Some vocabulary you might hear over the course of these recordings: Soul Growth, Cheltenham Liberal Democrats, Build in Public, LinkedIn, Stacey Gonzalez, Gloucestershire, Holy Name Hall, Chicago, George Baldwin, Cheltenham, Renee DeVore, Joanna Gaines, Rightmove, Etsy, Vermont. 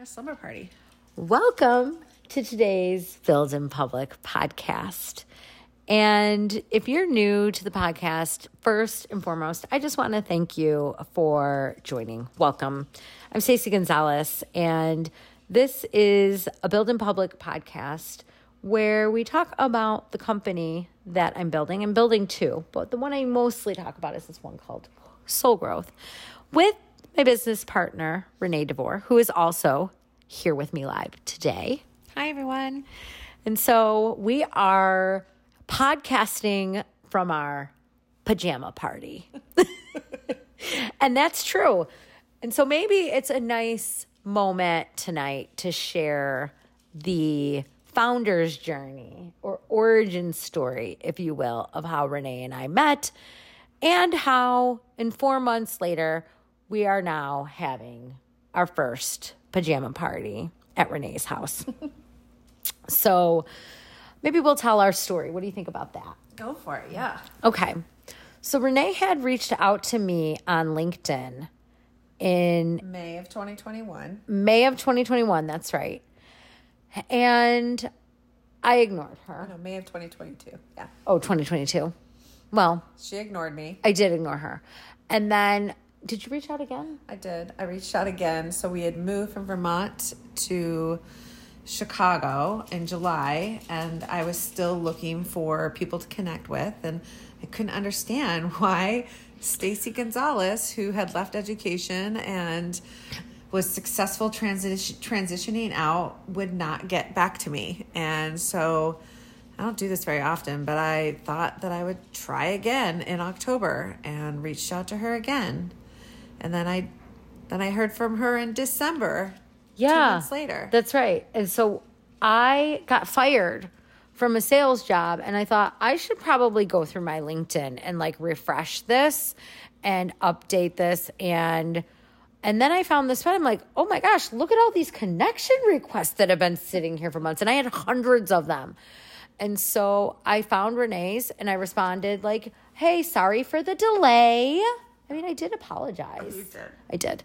A slumber party. Welcome to today's Build in Public podcast. And if you're new to the podcast, first and foremost, I just want to thank you for joining. Welcome. I'm Stacey Gonzalez, and this is a Build in Public podcast where we talk about the company that I'm building. I'm building two, but the one I mostly talk about is this one called Soul Growth with my business partner, Renee DeVore, who is also here with me live today. Hi, everyone. And so we are podcasting from our pajama party. And that's true. And so maybe it's a nice moment tonight to share the founder's journey or origin story, if you will, of how Renee and I met and how in 4 months later, we are now having our first pajama party at Renee's house. So maybe we'll tell our story. What do you think about that? Go for it, yeah. Okay. So Renee had reached out to me on LinkedIn in May of 2021. May of 2021, that's right. And I ignored her. No, May of 2022, yeah. Oh, 2022. Well. She ignored me. I did ignore her. And then, did you reach out again? I did. I reached out again. So we had moved from Vermont to Chicago in July, and I was still looking for people to connect with, and I couldn't understand why Stacey Gonzalez, who had left education and was successful transitioning out, would not get back to me. And so I don't do this very often, but I thought that I would try again in October and reached out to her again. And then I heard from her in December. Yeah, 2 months later. That's right. And so I got fired from a sales job, and I thought I should probably go through my LinkedIn and like refresh this and update this. And then I found this one. I'm like, oh my gosh, look at all these connection requests that have been sitting here for months. And I had hundreds of them. And so I found Renee's and I responded like, hey, sorry for the delay. I mean, I did apologize. You did. I did.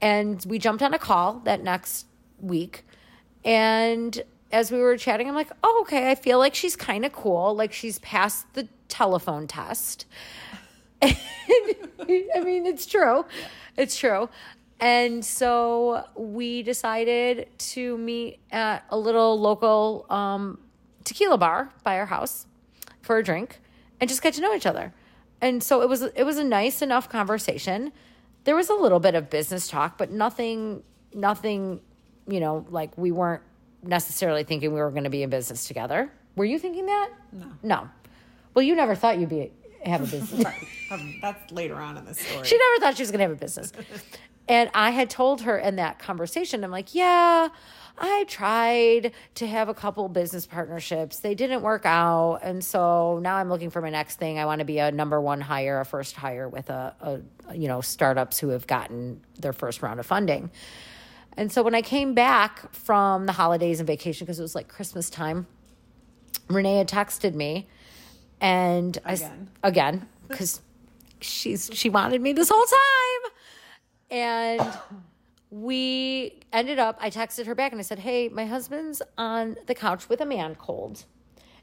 And we jumped on a call that next week. And as we were chatting, I'm like, oh, okay, I feel like she's kind of cool. Like she's passed the telephone test. I mean, it's true. It's true. And so we decided to meet at a little local tequila bar by our house for a drink and just get to know each other. And so it was a nice enough conversation. There was a little bit of business talk, but nothing, you know, like we weren't necessarily thinking we were going to be in business together. Were you thinking that? No. Well, you never thought you'd have a business. That's later on in the story. She never thought she was going to have a business. And I had told her in that conversation, I'm like, yeah, I tried to have a couple business partnerships. They didn't work out. And so now I'm looking for my next thing. I want to be a number one hire, a first hire with a startups who have gotten their first round of funding. And so when I came back from the holidays and vacation, because it was like Christmas time, Renee had texted me and again, because she wanted me this whole time. And we ended up, I texted her back and I said, hey, my husband's on the couch with a man cold.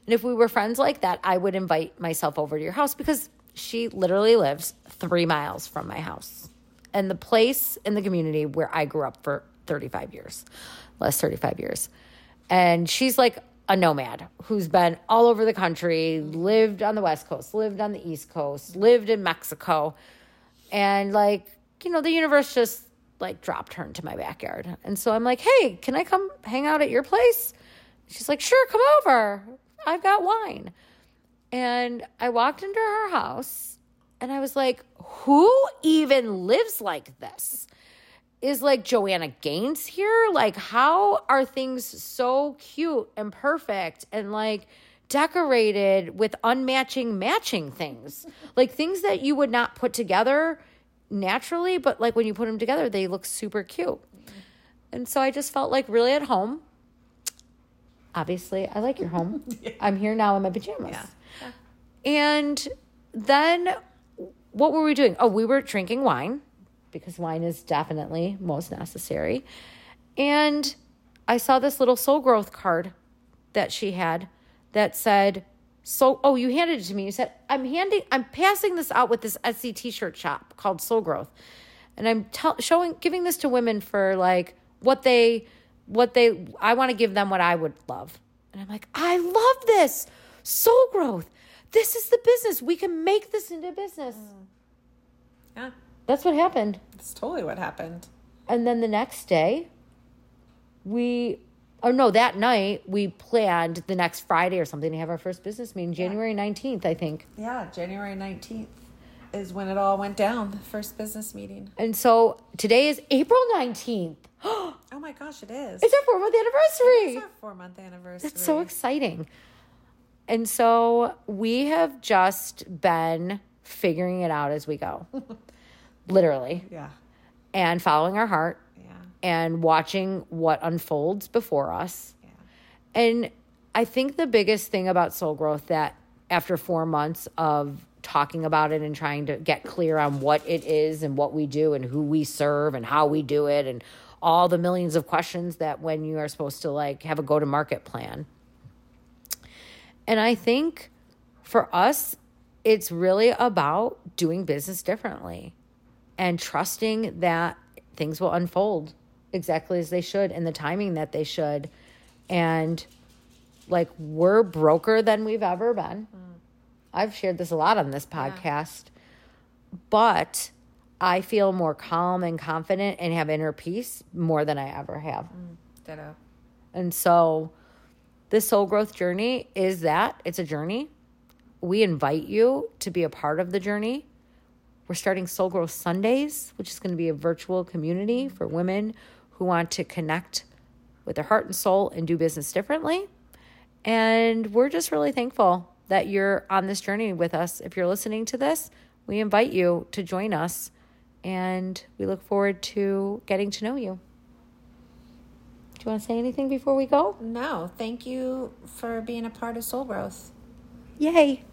And if we were friends like that, I would invite myself over to your house, because she literally lives 3 miles from my house. And the place in the community where I grew up for 35 years, last 35 years. And she's like a nomad who's been all over the country, lived on the West Coast, lived on the East Coast, lived in Mexico. And like, you know, the universe just like dropped her into my backyard. And so I'm like, hey, can I come hang out at your place? She's like, sure, come over. I've got wine. And I walked into her house and I was like, who even lives like this? Is like Joanna Gaines here? Like, how are things so cute and perfect and like decorated with matching things? Like things that you would not put together naturally, but like when you put them together, they look super cute. And so I just felt like really at home. Obviously, I like your home. Yeah. I'm here now in my pajamas. Yeah. And then what were we doing? Oh, we were drinking wine, because wine is definitely most necessary. And I saw this little soul growth card that she had that said, so, oh, you handed it to me. You said, I'm passing this out with this Etsy t-shirt shop called Soul Growth. And I'm giving this to women for like I want to give them what I would love. And I'm like, I love this. Soul growth. This is the business. We can make this into business. Yeah. That's what happened. That's totally what happened. And then the next day, that night, we planned the next Friday or something to have our first business meeting, January 19th, I think. Yeah, January 19th is when it all went down, the first business meeting. And so today is April 19th. Oh my gosh, it is. It's our 4-month anniversary. It's our 4-month anniversary. That's so exciting. And so we have just been figuring it out as we go. Literally. Yeah. And following our heart. Yeah. And watching what unfolds before us. Yeah. And I think the biggest thing about soul growth that after 4 months of talking about it and trying to get clear on what it is and what we do and who we serve and how we do it and all the millions of questions that when you are supposed to like have a go-to-market plan. And I think for us, it's really about doing business differently and trusting that things will unfold exactly as they should and the timing that they should. And like we're broker than we've ever been. I've shared this a lot on this podcast, but I feel more calm and confident and have inner peace more than I ever have. Ditto. And so this soul growth journey is that. It's a journey. We invite you to be a part of the journey. We're starting Soul Growth Sundays, which is going to be a virtual community for women who want to connect with their heart and soul and do business differently. And we're just really thankful that you're on this journey with us. If you're listening to this, we invite you to join us, and we look forward to getting to know you. Do you want to say anything before we go? No, thank you for being a part of Soul Growth. Yay.